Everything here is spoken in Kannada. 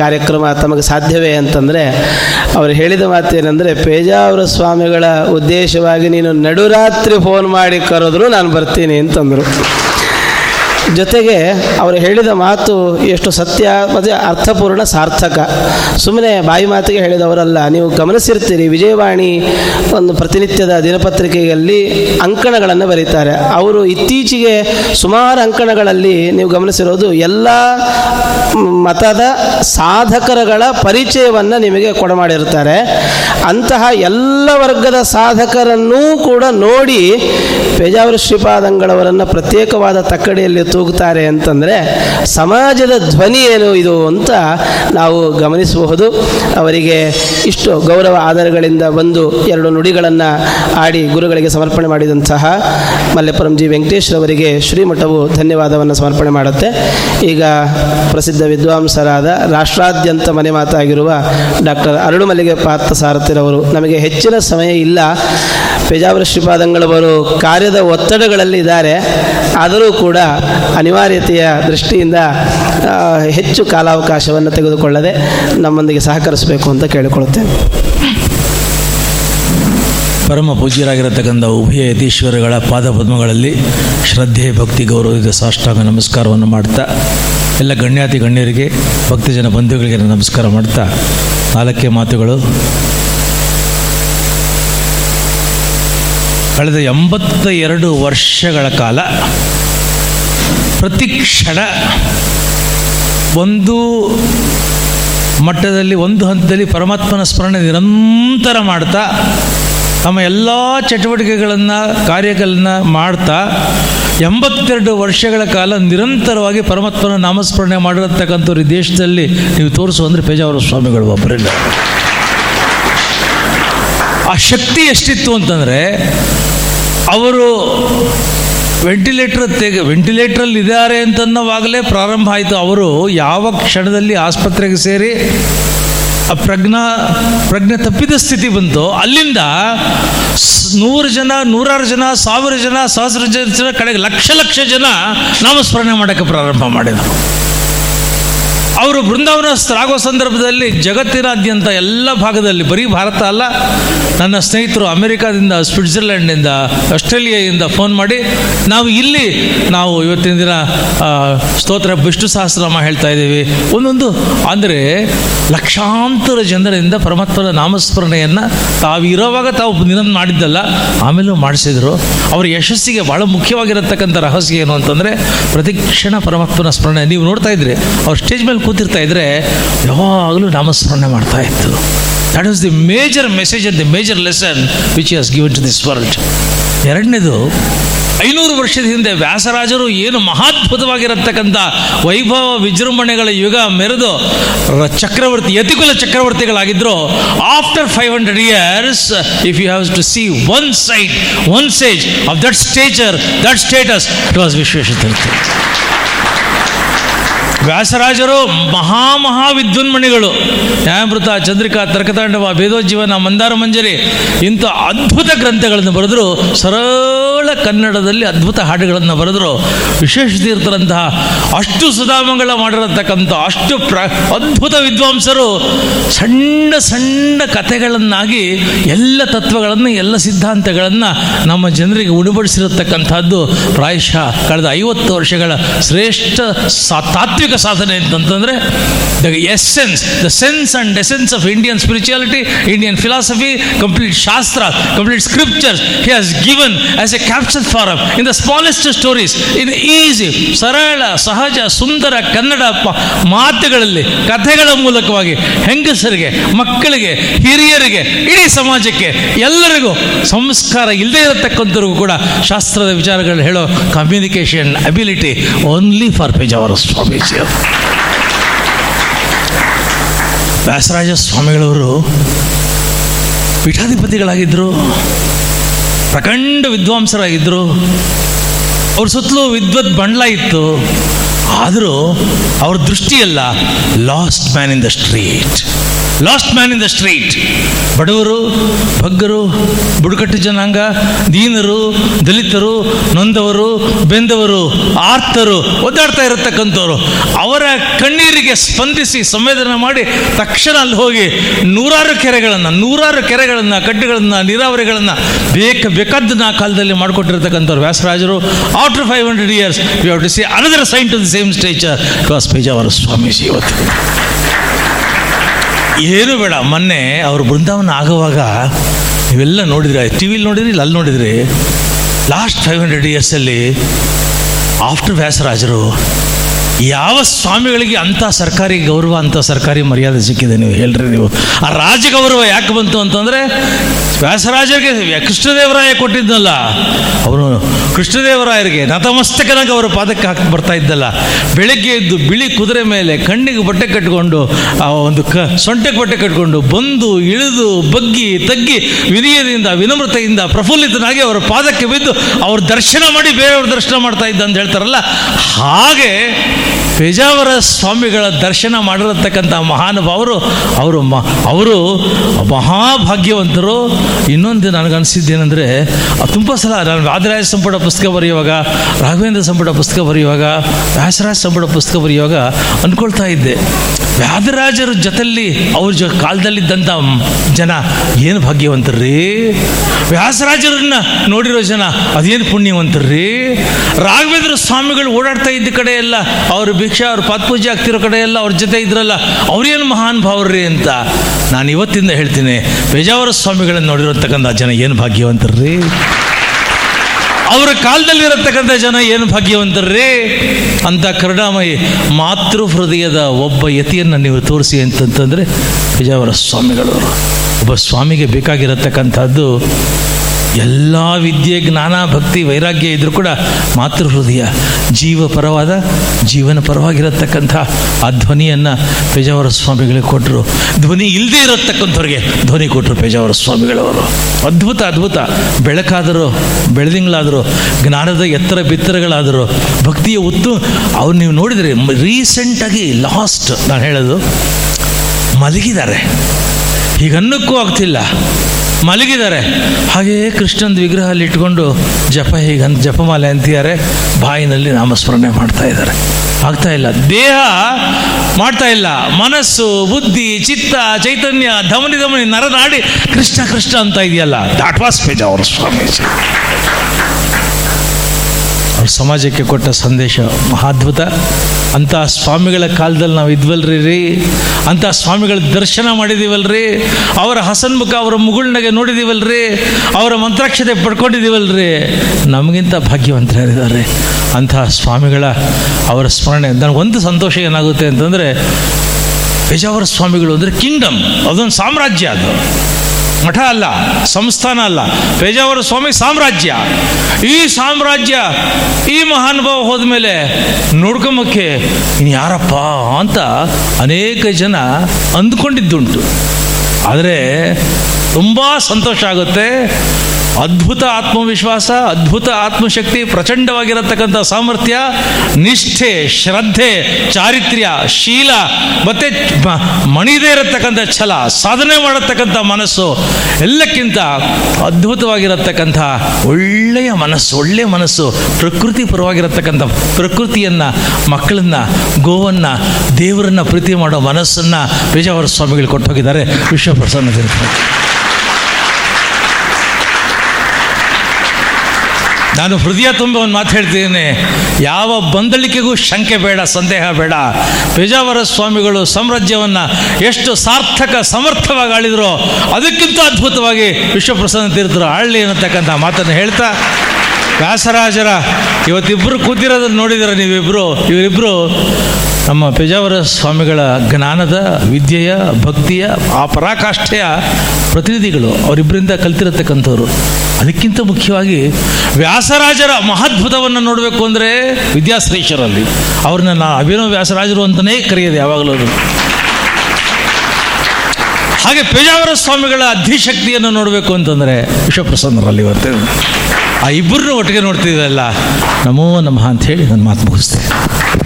ಕಾರ್ಯಕ್ರಮ ತಮಗೆ ಸಾಧ್ಯವೇ ಅಂತಂದರೆ ಅವರು ಹೇಳಿದ ಮಾತೇನೆಂದರೆ, ಪೇಜಾವರ ಸ್ವಾಮಿಗಳ ಉದ್ದೇಶವಾಗಿ ನೀನು ನಡುರಾತ್ರಿ ಫೋನ್ ಮಾಡಿ ಕರೆದ್ರು ನಾನು ಬರ್ತೀನಿ ಅಂತಂದರು. ಜೊತೆಗೆ ಅವರು ಹೇಳಿದ ಮಾತು ಎಷ್ಟು ಸತ್ಯ ಮತ್ತು ಅರ್ಥಪೂರ್ಣ ಸಾರ್ಥಕ. ಸುಮ್ಮನೆ ಬಾಯಿ ಮಾತಿಗೆ ಹೇಳಿದವರಲ್ಲ. ನೀವು ಗಮನಿಸಿರ್ತೀರಿ, ವಿಜಯವಾಣಿ ಒಂದು ಪ್ರತಿನಿತ್ಯದ ದಿನಪತ್ರಿಕೆಯಲ್ಲಿ ಅಂಕಣಗಳನ್ನು ಬರೀತಾರೆ ಅವರು. ಇತ್ತೀಚೆಗೆ ಸುಮಾರು ಅಂಕಣಗಳಲ್ಲಿ ನೀವು ಗಮನಿಸಿರೋದು ಎಲ್ಲ ಮತದ ಸಾಧಕರಗಳ ಪರಿಚಯವನ್ನು ನಿಮಗೆ ಕೊಡಮಾಡಿರ್ತಾರೆ. ಅಂತಹ ಎಲ್ಲ ವರ್ಗದ ಸಾಧಕರನ್ನೂ ಕೂಡ ನೋಡಿ ಪೇಜಾವರ ಶ್ರೀಪಾದಂಗಳವರನ್ನು ಪ್ರತ್ಯೇಕವಾದ ತಕ್ಕಡಿಯಲ್ಲಿ ತೂಗುತ್ತಾರೆ ಅಂತಂದರೆ ಸಮಾಜದ ಧ್ವನಿ ಏನು ಇದು ಅಂತ ನಾವು ಗಮನಿಸಬಹುದು. ಅವರಿಗೆ ಇಷ್ಟು ಗೌರವ ಆಧಾರಗಳಿಂದ ಬಂದು ಎರಡು ನುಡಿಗಳನ್ನು ಆಡಿ ಗುರುಗಳಿಗೆ ಸಮರ್ಪಣೆ ಮಾಡಿದಂತಹ ಮಲ್ಲೆಪುರಂ ಜಿ ವೆಂಕಟೇಶ್ರವರಿಗೆ ಶ್ರೀಮಠವು ಧನ್ಯವಾದವನ್ನು ಸಮರ್ಪಣೆ ಮಾಡುತ್ತೆ. ಈಗ ಪ್ರಸಿದ್ಧ ವಿದ್ವಾಂಸರಾದ ರಾಷ್ಟ್ರಾದ್ಯಂತ ಮನೆ ಮಾತಾಗಿರುವ ಡಾಕ್ಟರ್ ಅರಳುಮಲ್ಲಿಗೆ ಪಾರ್ಥಸಾರಥಿರವರು. ನಮಗೆ ಹೆಚ್ಚಿನ ಸಮಯ ಇಲ್ಲ, ಪೇಜಾವರ ಶ್ರೀಪಾದಂಗಳವರು ಕಾರ್ಯದ ಒತ್ತಡಗಳಲ್ಲಿ ಇದ್ದಾರೆ. ಆದರೂ ಕೂಡ ಅನಿವಾರ್ಯತೆಯ ದೃಷ್ಟಿಯಿಂದ ಹೆಚ್ಚು ಕಾಲಾವಕಾಶವನ್ನು ತೆಗೆದುಕೊಳ್ಳದೆ ನಮ್ಮೊಂದಿಗೆ ಸಹಕರಿಸಬೇಕು ಅಂತ ಕೇಳಿಕೊಳ್ಳುತ್ತೇನೆ. ಪರಮ ಪೂಜ್ಯರಾಗಿರತಕ್ಕಂಥ ಉಭಯ ಯತೀಶ್ವರಗಳ ಪಾದಪದ್ಮಗಳಲ್ಲಿ ಶ್ರದ್ಧೆ ಭಕ್ತಿ ಗೌರವದ ಸಾಷ್ಟಾಂಗ ನಮಸ್ಕಾರವನ್ನು ಮಾಡ್ತಾ, ಎಲ್ಲ ಗಣ್ಯಾತಿ ಗಣ್ಯರಿಗೆ, ಭಕ್ತಜನ ಬಂಧುಗಳಿಗೆ ನಮಸ್ಕಾರ ಮಾಡ್ತಾ ನಾಲ್ಕೇ ಮಾತುಗಳು. ಕಳೆದ 82 ವರ್ಷಗಳ ಕಾಲ ಪ್ರತಿ ಕ್ಷಣ ಒಂದು ಮಟ್ಟದಲ್ಲಿ, ಒಂದು ಹಂತದಲ್ಲಿ ಪರಮಾತ್ಮನ ಸ್ಮರಣೆ ನಿರಂತರ ಮಾಡ್ತಾ, ತಮ್ಮ ಎಲ್ಲ ಚಟುವಟಿಕೆಗಳನ್ನು, ಕಾರ್ಯಗಳನ್ನು ಮಾಡ್ತಾ 82 ವರ್ಷಗಳ ಕಾಲ ನಿರಂತರವಾಗಿ ಪರಮಾತ್ಮನ ನಾಮಸ್ಮರಣೆ ಮಾಡಿರತಕ್ಕಂಥವ್ರು ಈ ದೇಶದಲ್ಲಿ ನೀವು ತೋರಿಸುವಂದರೆ ಪೇಜಾವರ ಸ್ವಾಮಿಗಳು ಒಬ್ಬರಿಲ್ಲ. ಆ ಶಕ್ತಿ ಎಷ್ಟಿತ್ತು ಅಂತಂದರೆ, ಅವರು ವೆಂಟಿಲೇಟ್ರಲ್ಲಿ ಇದ್ದಾರೆ ಅಂತನ್ನೋವಾಗಲೇ ಪ್ರಾರಂಭ ಆಯಿತು. ಅವರು ಯಾವ ಕ್ಷಣದಲ್ಲಿ ಆಸ್ಪತ್ರೆಗೆ ಸೇರಿ ಪ್ರಜ್ಞೆ ತಪ್ಪಿದ ಸ್ಥಿತಿ ಬಂತು, ಅಲ್ಲಿಂದ 100 ಜನ, 100 ಜನ, 1000 ಜನ, 1000 ಜನ, ಕಡೆಗೆ ಲಕ್ಷ ಜನ ನಾಮಸ್ಮರಣೆ ಮಾಡೋಕ್ಕೆ ಪ್ರಾರಂಭ ಮಾಡಿದರು. ಅವರು ಬೃಂದಾವನಸ್ಥರಾಗೋ ಸಂದರ್ಭದಲ್ಲಿ ಜಗತ್ತಿನಾದ್ಯಂತ ಎಲ್ಲ ಭಾಗದಲ್ಲಿ, ಬರೀ ಭಾರತ ಅಲ್ಲ, ನನ್ನ ಸ್ನೇಹಿತರು ಅಮೆರಿಕಾದಿಂದ, ಸ್ವಿಟ್ಜರ್ಲೆಂಡಿಂದ, ಆಸ್ಟ್ರೇಲಿಯಾದಿಂದ ಫೋನ್ ಮಾಡಿ, ನಾವು ಇವತ್ತಿನ ದಿನ ಸ್ತೋತ್ರ ವಿಷ್ಣು ಸಹಸ್ರನಾಮ ಹೇಳ್ತಾ ಇದ್ದೀವಿ, ಒಂದೊಂದು ಅಂದರೆ ಲಕ್ಷಾಂತರ ಜನರಿಂದ ಪರಮಾತ್ಮನ ನಾಮಸ್ಮರಣೆಯನ್ನು ತಾವಿರೋವಾಗ ತಾವು ನಿರಂತರ ಮಾಡಿದ್ದಲ್ಲ, ಆಮೇಲೂ ಮಾಡಿಸಿದರು. ಅವರ ಯಶಸ್ಸಿಗೆ ಭಾಳ ಮುಖ್ಯವಾಗಿರತಕ್ಕಂಥ ರಹಸ್ಯ ಏನು ಅಂತಂದರೆ ಪ್ರತಿಕ್ಷಣ ಪರಮಾತ್ಮನ ಸ್ಮರಣೆ. ನೀವು ನೋಡ್ತಾ ಇದ್ರಿ, ಅವ್ರು ಸ್ಟೇಜ್ ಮೇಲೆ ಕೂತಿರ್ತಾ ಇದ್ದರೆ ಯಾವಾಗಲೂ ನಾಮಸ್ಮರಣೆ ಮಾಡ್ತಾ ಇತ್ತು. That is the major message and the major lesson which is given to this world. ಎರಡನೇದು, 500 ವರ್ಷದ ಹಿಂದೆ ವ್ಯಾಸರಾಜರು ಏನು ಮಹಾದ್ಭುತವಾಗಿರತಕ್ಕಂಥ ವೈಭವ ವಿಜೃಂಭಣೆಗಳ ಯುಗ ಮೆರೆದು ಯತಿಕುಲ ಚಕ್ರವರ್ತಿಗಳಾಗಿದ್ದರು. After 500 years, if you have to see one sage of that stature, that status, it was Vishweshatirtha. ವ್ಯಾಸರಾಜರು ಮಹಾವಿದ್ವನ್ಮಣಿಗಳು. ನ್ಯಾಯಮೃತ, ಚಂದ್ರಿಕಾ, ತರ್ಕತಾಂಡವ, ಭೇದೋಜೀವನ, ಮಂದಾರ ಮಂಜರಿ, ಇಂಥ ಅದ್ಭುತ ಗ್ರಂಥಗಳನ್ನು ಬರೆದರು. ಸರಳ ಕನ್ನಡದಲ್ಲಿ ಅದ್ಭುತ ಹಾಡುಗಳನ್ನು ಬರೆದರು. ವಿಶ್ವೇಶತೀರ್ಥರಂತಹ ಅಷ್ಟು ಸುಧಾಮಂಗಳ ಮಾಡಿರತಕ್ಕಂಥ ಅಷ್ಟು ಅದ್ಭುತ ವಿದ್ವಾಂಸರು ಸಣ್ಣ ಕಥೆಗಳನ್ನಾಗಿ ಎಲ್ಲ ತತ್ವಗಳನ್ನು, ಎಲ್ಲ ಸಿದ್ಧಾಂತಗಳನ್ನು ನಮ್ಮ ಜನರಿಗೆ ಉಣಬಡಿಸಿರತಕ್ಕಂಥದ್ದು ಪ್ರಾಯಶಃ ಕಳೆದ 50 ವರ್ಷಗಳ ಶ್ರೇಷ್ಠ ತಾತ್ವಿಕ ಸಾಧನೆ ಅಂತಂದರೆ the essence, the sense and essence of Indian spirituality, Indian philosophy, complete shastra, complete scriptures he has given as a capture form in the smallest stories, in easy, ಸರಳ, ಸಹಜ, ಸುಂದರ ಕನ್ನಡ ಮಾತುಗಳಲ್ಲಿ, ಕಥೆಗಳ ಮೂಲಕವಾಗಿ ಹೆಂಗಸರಿಗೆ, ಮಕ್ಕಳಿಗೆ, ಹಿರಿಯರಿಗೆ, ಇಡೀ ಸಮಾಜಕ್ಕೆ, ಎಲ್ಲರಿಗೂ, ಸಂಸ್ಕಾರ ಇಲ್ಲದೆ ಇರತಕ್ಕಂಥವ್ರಿಗೂ ಕೂಡ ಶಾಸ್ತ್ರದ ವಿಚಾರಗಳು ಹೇಳೋ communication ability only for Pejavara Swamiji. Vyasaraja ಸ್ವಾಮಿಗಳವರು ಪೀಠಾಧಿಪತಿಗಳಾಗಿದ್ದರು, ಪ್ರಖಂಡ ವಿದ್ವಾಂಸರಾಗಿದ್ದರು. ಅವ್ರ ಸುತ್ತಲೂ ವಿದ್ವತ್ ಬಂಡ್ಲ ಇತ್ತು. ಆದರೂ ಅವ್ರ ದೃಷ್ಟಿಯಲ್ಲ last man in the street, last man in the street. ಬಡವರು, ಬಗ್ಗರು, ಬುಡಕಟ್ಟು ಜನಾಂಗ, ದೀನರು, ದಲಿತರು, ನೊಂದವರು, ಬೆಂದವರು, ಆರ್ತರು, ಒದ್ದಾಡ್ತಾ ಇರತಕ್ಕಂಥವ್ರು, ಅವರ ಕಣ್ಣೀರಿಗೆ ಸ್ಪಂದಿಸಿ ಸಂವೇದನೆ ಮಾಡಿ ತಕ್ಷಣ ಅಲ್ಲಿ ಹೋಗಿ ನೂರಾರು ಕೆರೆಗಳನ್ನು ಕಟ್ಟೆಗಳನ್ನು, ನೀರಾವರಿಗಳನ್ನು ಬೇಕಾದ್ದನ್ನ ಆ ಕಾಲದಲ್ಲಿ ಮಾಡಿಕೊಟ್ಟಿರ್ತಕ್ಕಂಥವ್ರು ವ್ಯಾಸರಾಜರು. After 500 years we have to see another sign to the same stature because Pejavara Swamiji ಇವತ್ತು ಏನು ಬೇಡ. ಮೊನ್ನೆ ಅವರು ಬೃಂದಾವನ ಆಗುವಾಗ ನೀವೆಲ್ಲ ನೋಡಿದ್ರಿ, ಟಿ ವಿಲಿ ನೋಡಿದ್ರಿ, ಇಲ್ಲ ಅಲ್ಲಿ ನೋಡಿದ್ರಿ, ಲಾಸ್ಟ್ 500 years ಆಫ್ಟರ್ ವ್ಯಾಸರಾಜರು ಯಾವ ಸ್ವಾಮಿಗಳಿಗೆ ಅಂಥ ಸರ್ಕಾರಿ ಗೌರವ, ಅಂಥ ಸರ್ಕಾರಿ ಮರ್ಯಾದೆ ಸಿಕ್ಕಿದೆ? ನೀವು ಹೇಳ್ರಿ, ನೀವು ಆ ರಾಜಗೌರವ ಯಾಕೆ ಬಂತು ಅಂತಂದರೆ ವ್ಯಾಸರಾಜರಿಗೆ ಕೃಷ್ಣದೇವರಾಯ ಕೊಟ್ಟಿದ್ದಲ್ಲ, ಅವನು ಕೃಷ್ಣದೇವರಾಯರಿಗೆ ನತಮಸ್ತಕನಾಗಿ ಅವರ ಪಾದಕ್ಕೆ ಹಾಕಿ ಬರ್ತಾ ಇದ್ದಲ್ಲ. ಬೆಳಗ್ಗೆ ಎದ್ದು ಬಿಳಿ ಕುದುರೆ ಮೇಲೆ ಕಣ್ಣಿಗೆ ಬಟ್ಟೆ ಕಟ್ಕೊಂಡು, ಆ ಒಂದು ಸೊಂಟಕ್ಕೆ ಬಟ್ಟೆ ಕಟ್ಕೊಂಡು ಬಂದು ಇಳಿದು ಬಗ್ಗಿ ತಗ್ಗಿ ವಿನಯದಿಂದ ವಿನಮ್ರತೆಯಿಂದ ಪ್ರಫುಲ್ಲಿತನಾಗಿ ಅವರ ಪಾದಕ್ಕೆ ಬಿದ್ದು ಅವ್ರ ದರ್ಶನ ಮಾಡಿ ಬೇರೆಯವ್ರ ದರ್ಶನ ಮಾಡ್ತಾ ಇದ್ದ ಅಂತ ಹೇಳ್ತಾರಲ್ಲ, ಹಾಗೆ ಪೇಜಾವರ ಸ್ವಾಮಿಗಳ ದರ್ಶನ ಮಾಡಿರತಕ್ಕಂಥ ಮಹಾನುಭಾವರು ಅವರು ಮಹಾಭಾಗ್ಯವಂತರು. ಇನ್ನೊಂದು ನನಗನ್ಸಿದ್ದೇನೆಂದರೆ, ತುಂಬ ಸಲ ನಾನು ವ್ಯಾಸರಾಜ ಸಂಪುಟ ಪುಸ್ತಕ ಬರೆಯುವಾಗ, ರಾಘವೇಂದ್ರ ಸಂಪುಟ ಪುಸ್ತಕ ಬರೆಯುವಾಗ, ವ್ಯಾಸರಾಜ ಸಂಪುಟ ಪುಸ್ತಕ ಬರೆಯುವಾಗ ಅಂದ್ಕೊಳ್ತಾ ಇದ್ದೆ, ವ್ಯಾಸರಾಜರ ಜೊತೆಯಲ್ಲಿ ಅವ್ರ ಕಾಲದಲ್ಲಿದ್ದಂಥ ಜನ ಏನು ಭಾಗ್ಯವಂತರ್ರೀ, ವ್ಯಾಸರಾಜರನ್ನ ನೋಡಿರೋ ಜನ ಅದೇನು ಪುಣ್ಯವಂತರ್ರೀ, ರಾಘವೇಂದ್ರ ಸ್ವಾಮಿಗಳು ಓಡಾಡ್ತಾ ಇದ್ದ ಕಡೆ ಎಲ್ಲ, ಅವ್ರ ಭಿಕ್ಷಾ, ಅವ್ರ ಪಾತ್ಪೂಜೆ ಆಗ್ತಿರೋ ಕಡೆ ಎಲ್ಲ ಅವ್ರ ಜೊತೆ ಇದ್ರಲ್ಲ, ಅವ್ರೇನು ಮಹಾನ್ ಭಾವ್ರಿ ಅಂತ ನಾನು ಇವತ್ತಿಂದ ಹೇಳ್ತೀನಿ. ಪೇಜಾವರ ಸ್ವಾಮಿಗಳನ್ನು ನೋಡಿರತಕ್ಕಂಥ ಜನ ಏನು ಭಾಗ್ಯವಂತರ್ರಿ, ಅವರ ಕಾಲದಲ್ಲಿರತಕ್ಕಂಥ ಜನ ಏನು ಭಾಗ್ಯವಂತರ್ರಿ ಅಂತ ಕರುಣಾಮಯಿ ಮಾತೃ ಹೃದಯದ ಒಬ್ಬ ಯತಿಯನ್ನು ನೀವು ತೋರಿಸಿ ಅಂತಂತಂದರೆ ಪೇಜಾವರ ಸ್ವಾಮಿಗಳವರು. ಒಬ್ಬ ಸ್ವಾಮಿಗೆ ಬೇಕಾಗಿರತಕ್ಕಂಥದ್ದು ಎಲ್ಲ ವಿದ್ಯೆ, ಜ್ಞಾನ, ಭಕ್ತಿ, ವೈರಾಗ್ಯ ಇದ್ರೂ ಕೂಡ ಮಾತೃ ಹೃದಯ, ಜೀವ ಪರವಾದ, ಜೀವನ ಪರವಾಗಿರತಕ್ಕಂಥ ಆ ಧ್ವನಿಯನ್ನು ಪೇಜಾವರ ಸ್ವಾಮಿಗಳಿಗೆ ಕೊಟ್ಟರು. ಧ್ವನಿ ಇಲ್ಲದೆ ಇರತಕ್ಕಂಥವ್ರಿಗೆ ಧ್ವನಿ ಕೊಟ್ಟರು ಪೇಜಾವರ ಸ್ವಾಮಿಗಳವರು. ಅದ್ಭುತ ಅದ್ಭುತ. ಬೆಳಕಾದರೂ, ಬೆಳದಿಂಗಳಾದರು, ಜ್ಞಾನದ ಎತ್ತರ ಬಿತ್ತರಗಳಾದರು, ಭಕ್ತಿಯ ಉತ್ತು ಅವ್ರು ನೀವು ನೋಡಿದರೆ ರೀಸೆಂಟಾಗಿ ಲಾಸ್ಟ್ ನಾನು ಹೇಳೋದು ಮಲಗಿದ್ದಾರೆ, ಹೀಗನ್ನಕ್ಕೂ ಆಗ್ತಿಲ್ಲ, ಮಲಗಿದ್ದಾರೆ. ಹಾಗೆಯೇ ಕೃಷ್ಣಂದು ವಿಗ್ರಹ ಅಲ್ಲಿ ಇಟ್ಕೊಂಡು ಜಪಮಾಲೆ ಅಂತಿದ್ದಾರೆ, ಬಾಯಿನಲ್ಲಿ ನಾಮಸ್ಮರಣೆ ಮಾಡ್ತಾ ಇದ್ದಾರೆ. ಆಗ್ತಾ ಇಲ್ಲ, ದೇಹ ಮಾಡ್ತಾ ಇಲ್ಲ, ಮನಸ್ಸು, ಬುದ್ಧಿ, ಚಿತ್ತ, ಚೈತನ್ಯ ಧಮನಿ ನರನಾಡಿ ಕೃಷ್ಣ ಕೃಷ್ಣ ಅಂತ ಇದೆಯಲ್ಲ, ದಾಟ್ ವಾಸ್ ಪೇಜಾವರ ಸ್ವಾಮೀಜಿ. ಅವ್ರ ಸಮಾಜಕ್ಕೆ ಕೊಟ್ಟ ಸಂದೇಶ ಮಹಾದ್ಭುತ. ಅಂಥ ಸ್ವಾಮಿಗಳ ಕಾಲದಲ್ಲಿ ನಾವು ಇದ್ವಲ್ರಿ, ಅಂಥ ಸ್ವಾಮಿಗಳ ದರ್ಶನ ಮಾಡಿದ್ದೀವಲ್ರಿ, ಅವರ ಹಸನ್ಮುಖ, ಅವರ ಮುಗುಳ್ನಗೆ ನೋಡಿದ್ದೀವಲ್ರಿ, ಅವರ ಮಂತ್ರಾಕ್ಷತೆ ಪಡ್ಕೊಂಡಿದ್ದೀವಲ್ರಿ, ನಮಗಿಂತ ಭಾಗ್ಯವಂತರಿದ್ದಾರೆ ಅಂಥ ಸ್ವಾಮಿಗಳ. ಅವರ ಸ್ಮರಣೆ ನನಗೊಂದು ಸಂತೋಷ ಏನಾಗುತ್ತೆ ಅಂತಂದರೆ, ಪೇಜಾವರ ಸ್ವಾಮಿಗಳು ಅಂದರೆ ಕಿಂಗ್ಡಮ್, ಅದೊಂದು ಸಾಮ್ರಾಜ್ಯ, ಅದು ಮಠ ಅಲ್ಲ, ಸಂಸ್ಥಾನ ಅಲ್ಲ, ಪೇಜಾವರ ಸ್ವಾಮಿ ಸಾಮ್ರಾಜ್ಯ. ಈ ಸಾಮ್ರಾಜ್ಯ, ಈ ಮಹಾನುಭಾವ ಹೋದ್ಮೇಲೆ ನೋಡ್ಕೊಂಬಕ್ಕೆ ಇನ್ಯಾರಪ್ಪ ಅಂತ ಅನೇಕ ಜನ ಅಂದ್ಕೊಂಡಿದ್ದುಂಟು. ಆದರೆ ತುಂಬ ಸಂತೋಷ ಆಗುತ್ತೆ, ಅದ್ಭುತ ಆತ್ಮವಿಶ್ವಾಸ, ಅದ್ಭುತ ಆತ್ಮಶಕ್ತಿ, ಪ್ರಚಂಡವಾಗಿರತಕ್ಕಂಥ ಸಾಮರ್ಥ್ಯ, ನಿಷ್ಠೆ, ಶ್ರದ್ಧೆ, ಚಾರಿತ್ರ್ಯ, ಶೀಲ, ಮತ್ತು ಮಣಿದೇ ಇರತಕ್ಕಂಥ ಛಲ, ಸಾಧನೆ ಮಾಡತಕ್ಕಂಥ ಮನಸ್ಸು, ಎಲ್ಲಕ್ಕಿಂತ ಅದ್ಭುತವಾಗಿರತಕ್ಕಂಥ ಒಳ್ಳೆಯ ಮನಸ್ಸು, ಪ್ರಕೃತಿ ಪರವಾಗಿರತಕ್ಕಂಥ, ಪ್ರಕೃತಿಯನ್ನು, ಮಕ್ಕಳನ್ನು, ಗೋವನ್ನು, ದೇವರನ್ನು ಪ್ರೀತಿ ಮಾಡೋ ಮನಸ್ಸನ್ನು ಪೇಜಾವರ ಸ್ವಾಮಿಗಳು ಕೊಟ್ಟು ಹೋಗಿದ್ದಾರೆ ವಿಶ್ವಪ್ರಸನ್ನ ತೀರ್ಥರು. ನಾನು ಹೃದಯ ತುಂಬ ಒಂದು ಮಾತು ಹೇಳ್ತಿದ್ದೀನಿ, ಯಾವ ಬಂದಳಿಕೆಗೂ ಶಂಕೆ ಬೇಡ, ಸಂದೇಹ ಬೇಡ. ಪೇಜಾವರ ಸ್ವಾಮಿಗಳು ಸಾಮ್ರಾಜ್ಯವನ್ನು ಎಷ್ಟು ಸಾರ್ಥಕ, ಸಮರ್ಥವಾಗಿ ಆಳಿದ್ರೋ ಅದಕ್ಕಿಂತ ಅದ್ಭುತವಾಗಿ ವಿಶ್ವಪ್ರಸನ್ನ ತೀರ್ಥರು ಆಳಲಿ ಅನ್ನತಕ್ಕಂಥ ಮಾತನ್ನು ಹೇಳ್ತಾ, ವ್ಯಾಸರಾಜರ ಇವತ್ತಿಬ್ಬರು ಕೂತಿರೋದನ್ನು ನೋಡಿದರೆ ಇವರಿಬ್ಬರು ನಮ್ಮ ಪೇಜಾವರ ಸ್ವಾಮಿಗಳ ಜ್ಞಾನದ, ವಿದ್ಯೆಯ, ಭಕ್ತಿಯ ಆ ಪರಾಕಾಷ್ಠೆಯ ಪ್ರತಿನಿಧಿಗಳು. ಅವರಿಬ್ಬರಿಂದ ಕಲ್ತಿರತಕ್ಕಂಥವ್ರು. ಅದಕ್ಕಿಂತ ಮುಖ್ಯವಾಗಿ ವ್ಯಾಸರಾಜರ ಮಹದ್ಭುತವನ್ನು ನೋಡಬೇಕು ಅಂದರೆ ವಿದ್ಯಾಶ್ರೀಶರಲ್ಲಿ ಅವ್ರನ್ನ ನಾನು ಅಭಿನವ ವ್ಯಾಸರಾಜರು ಅಂತಲೇ ಕರೆಯೋದು ಯಾವಾಗಲೂ. ಹಾಗೆ ಪೇಜಾವರ ಸ್ವಾಮಿಗಳ ಅಧಿಶಕ್ತಿಯನ್ನು ನೋಡಬೇಕು ಅಂತಂದರೆ ವಿಶ್ವಪ್ರಸನ್ನರಲ್ಲಿ. ಇವತ್ತು ಆ ಇಬ್ಬರನ್ನೂ ಒಟ್ಟಿಗೆ ನೋಡ್ತಿದ್ವಲ್ಲ. ನಮೋ ನಮಃ ಅಂತ ಹೇಳಿ ನನ್ನ ಮಾತು ಮುಗಿಸ್ತೇನೆ.